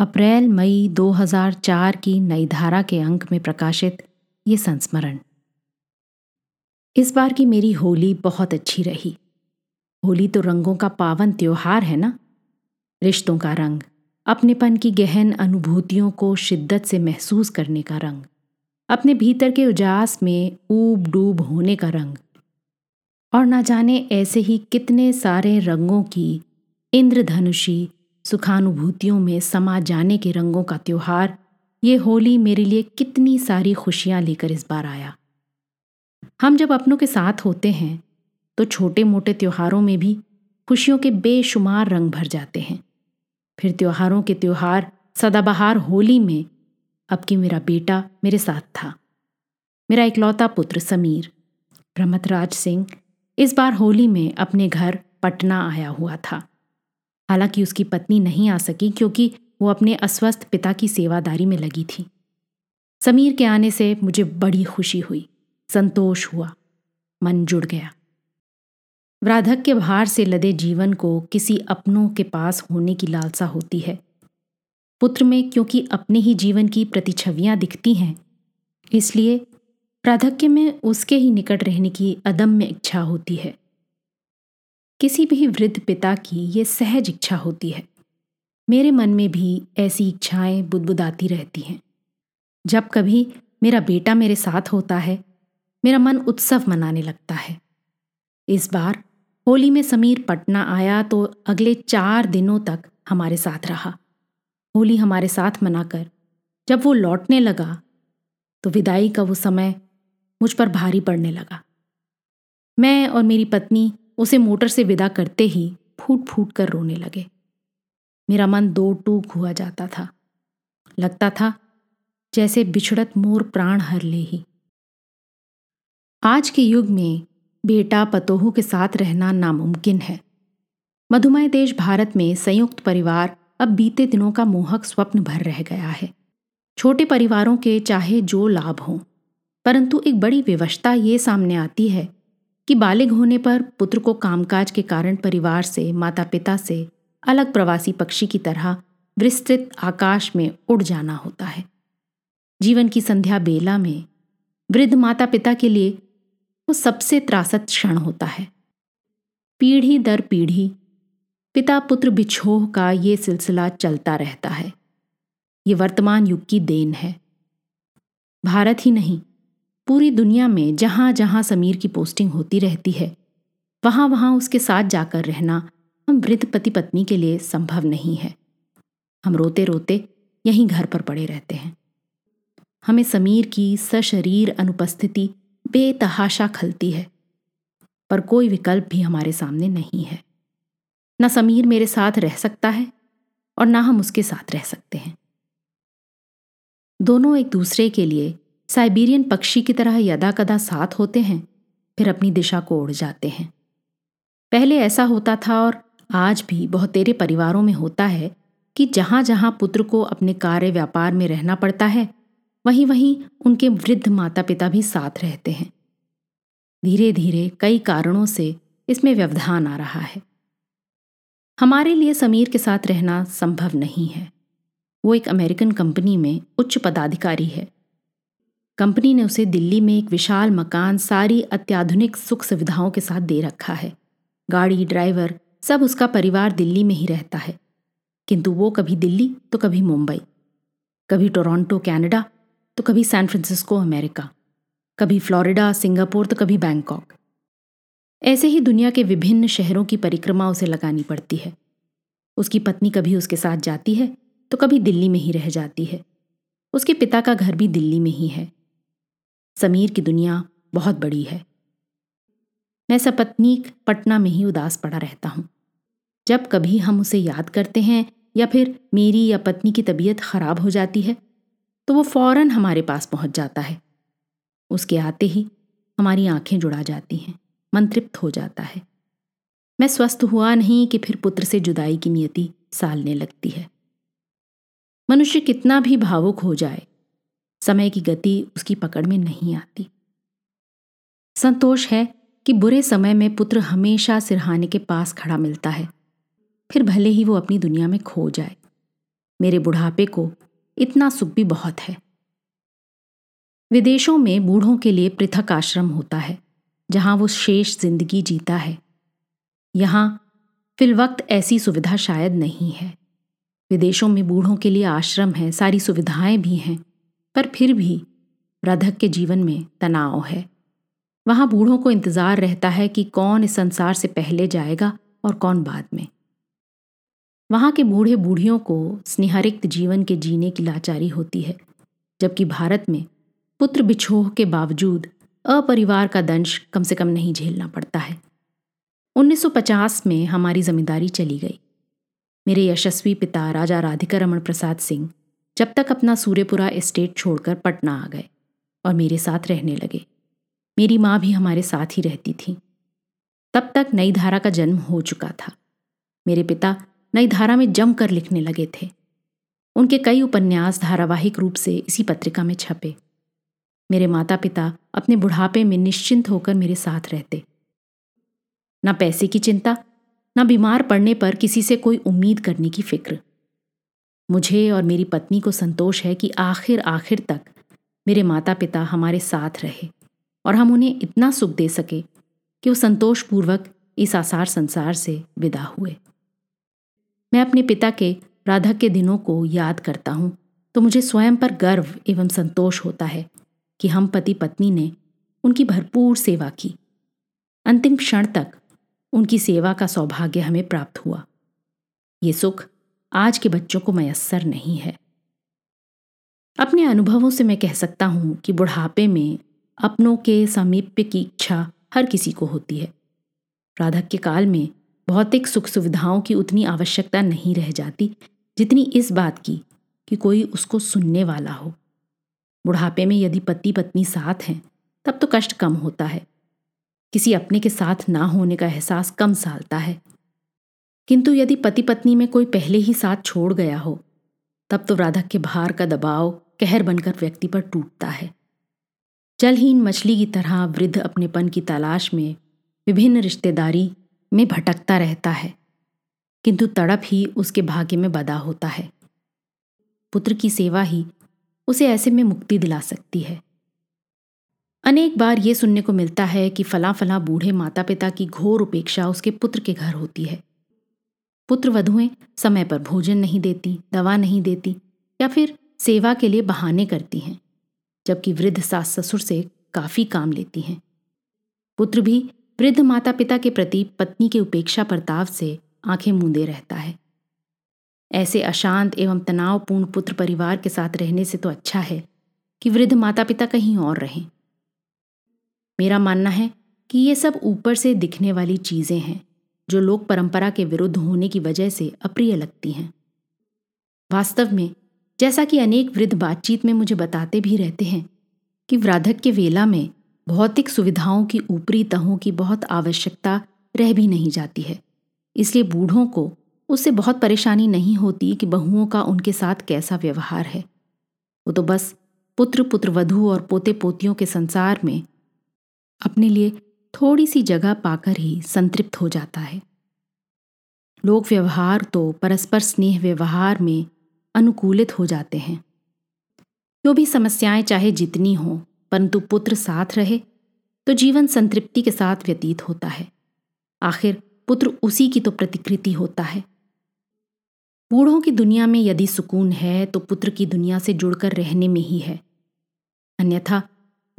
अप्रैल मई 2004 की नई धारा के अंक में प्रकाशित ये संस्मरण। इस बार की मेरी होली बहुत अच्छी रही। होली तो रंगों का पावन त्योहार है ना। रिश्तों का रंग, अपनेपन की गहन अनुभूतियों को शिद्दत से महसूस करने का रंग, अपने भीतर के उजास में ऊब डूब होने का रंग, और ना जाने ऐसे ही कितने सारे रंगों की इंद्रधनुषी सुखानुभूतियों में समा जाने के रंगों का त्योहार ये होली मेरे लिए कितनी सारी खुशियां लेकर इस बार आया। हम जब अपनों के साथ होते हैं तो छोटे मोटे त्योहारों में भी खुशियों के बेशुमार रंग भर जाते हैं। फिर त्योहारों के त्योहार सदाबहार होली में अब कि मेरा बेटा मेरे साथ था। मेरा इकलौता पुत्र समीर प्रमतराज सिंह इस बार होली में अपने घर पटना आया हुआ था। हालांकि उसकी पत्नी नहीं आ सकी क्योंकि वो अपने अस्वस्थ पिता की सेवादारी में लगी थी। समीर के आने से मुझे बड़ी खुशी हुई, संतोष हुआ, मन जुड़ गया। वार्धक्य के भार से लदे जीवन को किसी अपनों के पास होने की लालसा होती है। पुत्र में क्योंकि अपने ही जीवन की प्रतिछवियां दिखती हैं, इसलिए वार्धक्य में उसके ही निकट रहने की अदम्य इच्छा होती है। किसी भी वृद्ध पिता की ये सहज इच्छा होती है। मेरे मन में भी ऐसी इच्छाएं बुदबुदाती रहती हैं। जब कभी मेरा बेटा मेरे साथ होता है, मेरा मन उत्सव मनाने लगता है। इस बार होली में समीर पटना आया तो अगले 4 दिनों तक हमारे साथ रहा। होली हमारे साथ मनाकर जब वो लौटने लगा तो विदाई का वो समय मुझ पर भारी पड़ने लगा। मैं और मेरी पत्नी उसे मोटर से विदा करते ही फूट फूट कर रोने लगे। मेरा मन दो टूक हुआ जाता था। लगता था जैसे बिछड़त मोर प्राण हर ले ही। आज के युग में बेटा पतोहू के साथ रहना नामुमकिन है। मधुमय देश भारत में संयुक्त परिवार अब बीते दिनों का मोहक स्वप्न भर रह गया है। छोटे परिवारों के चाहे जो लाभ हों, परंतु एक बड़ी विवशता ये सामने आती है कि बालिग होने पर पुत्र को कामकाज के कारण परिवार से, माता पिता से अलग प्रवासी पक्षी की तरह विस्तृत आकाश में उड़ जाना होता है। जीवन की संध्या बेला में वृद्ध माता पिता के लिए वो सबसे त्रासद क्षण होता है। पीढ़ी दर पीढ़ी पिता पुत्र बिछोह का ये सिलसिला चलता रहता है। ये वर्तमान युग की देन है। भारत ही नहीं, पूरी दुनिया में जहाँ जहाँ समीर की पोस्टिंग होती रहती है, वहाँ वहाँ उसके साथ जाकर रहना हम वृद्ध पति पत्नी के लिए संभव नहीं है। हम रोते रोते यहीं घर पर पड़े रहते हैं। हमें समीर की सशरीर अनुपस्थिति बेतहाशा खलती है, पर कोई विकल्प भी हमारे सामने नहीं है। ना समीर मेरे साथ रह सकता है और ना हम उसके साथ रह सकते हैं। दोनों एक दूसरे के लिए साइबेरियन पक्षी की तरह यदाकदा साथ होते हैं, फिर अपनी दिशा को उड़ जाते हैं। पहले ऐसा होता था और आज भी बहुतेरे परिवारों में होता है कि जहाँ जहाँ पुत्र को अपने कार्य व्यापार में रहना पड़ता है, वहीं वहीं उनके वृद्ध माता पिता भी साथ रहते हैं। धीरे धीरे कई कारणों से इसमें व्यवधान आ रहा है। हमारे लिए समीर के साथ रहना संभव नहीं है। वो एक अमेरिकन कंपनी में उच्च पदाधिकारी है। कंपनी ने उसे दिल्ली में एक विशाल मकान सारी अत्याधुनिक सुख सुविधाओं के साथ दे रखा है। गाड़ी, ड्राइवर, सब उसका परिवार दिल्ली में ही रहता है, किंतु वो कभी दिल्ली तो कभी मुंबई, कभी टोरंटो कनाडा तो कभी सैन फ्रांसिस्को अमेरिका, कभी फ्लोरिडा सिंगापुर तो कभी बैंकॉक। ऐसे ही दुनिया के विभिन्न शहरों की परिक्रमा उसे लगानी पड़ती है। उसकी पत्नी कभी उसके साथ जाती है तो कभी दिल्ली में ही रह जाती है। उसके पिता का घर भी दिल्ली में ही है। समीर की दुनिया बहुत बड़ी है। मैं सपत्नीक पटना में ही उदास पड़ा रहता हूँ। जब कभी हम उसे याद करते हैं या फिर मेरी या पत्नी की तबीयत खराब हो जाती है तो वो फौरन हमारे पास पहुंच जाता है। उसके आते ही हमारी आंखें जुड़ा जाती हैं, मन तृप्त हो जाता है। मैं स्वस्थ हुआ नहीं कि फिर पुत्र से जुदाई की नियति सालने लगती है। मनुष्य कितना भी भावुक हो जाए, समय की गति उसकी पकड़ में नहीं आती। संतोष है कि बुरे समय में पुत्र हमेशा सिरहाने के पास खड़ा मिलता है, फिर भले ही वो अपनी दुनिया में खो जाए। मेरे बुढ़ापे को इतना सुख भी बहुत है। विदेशों में बूढ़ों के लिए पृथक आश्रम होता है, जहां वो शेष जिंदगी जीता है। यहाँ फिलवक्त ऐसी सुविधा शायद नहीं है। विदेशों में बूढ़ों के लिए आश्रम है, सारी सुविधाएं भी हैं, पर फिर भी वृद्धक के जीवन में तनाव है। वहाँ बूढ़ों को इंतजार रहता है कि कौन इस संसार से पहले जाएगा और कौन बाद में। वहाँ के बूढ़े बूढ़ियों को स्नेहरिक्त जीवन के जीने की लाचारी होती है, जबकि भारत में पुत्र बिछोह के बावजूद अपरिवार का दंश कम से कम नहीं झेलना पड़ता है। 1950 में हमारी जमींदारी चली गई। मेरे यशस्वी पिता राजा राधिका रमन प्रसाद सिंह जब तक अपना सूर्यपुरा एस्टेट छोड़कर पटना आ गए और मेरे साथ रहने लगे। मेरी माँ भी हमारे साथ ही रहती थी। तब तक नई धारा का जन्म हो चुका था। मेरे पिता नई धारा में जमकर लिखने लगे थे। उनके कई उपन्यास धारावाहिक रूप से इसी पत्रिका में छपे। मेरे माता पिता अपने बुढ़ापे में निश्चिंत होकर मेरे साथ रहते। न पैसे की चिंता, न बीमार पड़ने पर किसी से कोई उम्मीद करने की फिक्र। मुझे और मेरी पत्नी को संतोष है कि आखिर तक मेरे माता पिता हमारे साथ रहे और हम उन्हें इतना सुख दे सके कि वो संतोषपूर्वक इस आसार संसार से विदा हुए। मैं अपने पिता के राधक के दिनों को याद करता हूँ तो मुझे स्वयं पर गर्व एवं संतोष होता है कि हम पति पत्नी ने उनकी भरपूर सेवा की। अंतिम क्षण तक उनकी सेवा का सौभाग्य हमें प्राप्त हुआ। ये सुख आज के बच्चों को मयस्सर नहीं है। अपने अनुभवों से मैं कह सकता हूँ कि बुढ़ापे में अपनों के सामीप्य की इच्छा हर किसी को होती है। राधक के काल में भौतिक सुख सुविधाओं की उतनी आवश्यकता नहीं रह जाती जितनी इस बात की कि कोई उसको सुनने वाला हो। बुढ़ापे में यदि पति पत्नी साथ हैं तब तो कष्ट कम होता है। किसी अपने के साथ ना होने का एहसास कम सालता है। किंतु यदि पति पत्नी में कोई पहले ही साथ छोड़ गया हो तब तो राधक के भार का दबाव कहर बनकर व्यक्ति पर टूटता है। जलहीन मछली की तरह वृद्ध अपनेपन की तलाश में विभिन्न रिश्तेदारी में भटकता रहता है, किंतु तड़प ही उसके भाग्य में बदा होता है। पुत्र की सेवा ही उसे ऐसे में मुक्ति दिला सकती है। अनेक बार ये सुनने को मिलता है कि फला फला बूढ़े माता पिता की घोर उपेक्षा उसके पुत्र के घर होती है। पुत्र वधुएं समय पर भोजन नहीं देती, दवा नहीं देती या फिर सेवा के लिए बहाने करती हैं, जबकि वृद्ध सास ससुर से काफी काम लेती हैं। पुत्र भी वृद्ध माता पिता के प्रति पत्नी के उपेक्षा परताव से आंखें मूंदे रहता है। ऐसे अशांत एवं तनावपूर्ण पुत्र परिवार के साथ रहने से तो अच्छा है कि वृद्ध माता पिता कहीं और रहें। मेरा मानना है कि ये सब ऊपर से दिखने वाली चीजें हैं जो लोक परंपरा के विरुद्ध होने की वजह से अप्रिय लगती हैं। वास्तव में जैसा कि अनेक वृद्ध बातचीत में मुझे बताते भी रहते हैं कि वृद्धक के वेला में भौतिक सुविधाओं की ऊपरी तहों की बहुत आवश्यकता रह भी नहीं जाती है, इसलिए बूढ़ों को उससे बहुत परेशानी नहीं होती कि बहुओं का उनके साथ कैसा व्यवहार है। वो तो बस पुत्र पुत्रवधू और पोते पोतियों के संसार में अपने लिए थोड़ी सी जगह पाकर ही संतृप्त हो जाता है। लोक व्यवहार तो परस्पर स्नेह व्यवहार में अनुकूलित हो जाते हैं। जो भी समस्याएं चाहे जितनी हों, परंतु पुत्र साथ रहे तो जीवन संतृप्ति के साथ व्यतीत होता है। आखिर पुत्र उसी की तो प्रतिकृति होता है। बूढ़ों की दुनिया में यदि सुकून है तो पुत्र की दुनिया से जुड़कर रहने में ही है, अन्यथा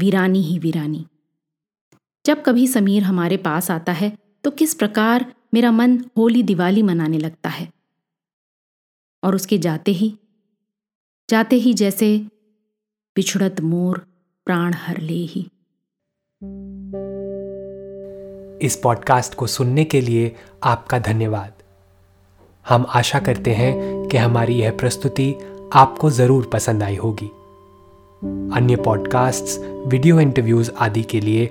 वीरानी ही वीरानी। जब कभी समीर हमारे पास आता है तो किस प्रकार मेरा मन होली दिवाली मनाने लगता है, और उसके जाते ही जैसे बिछुड़त मोर प्राण हर ले ही। इस पॉडकास्ट को सुनने के लिए आपका धन्यवाद। हम आशा करते हैं कि हमारी यह प्रस्तुति आपको जरूर पसंद आई होगी। अन्य पॉडकास्ट्स, वीडियो इंटरव्यूज आदि के लिए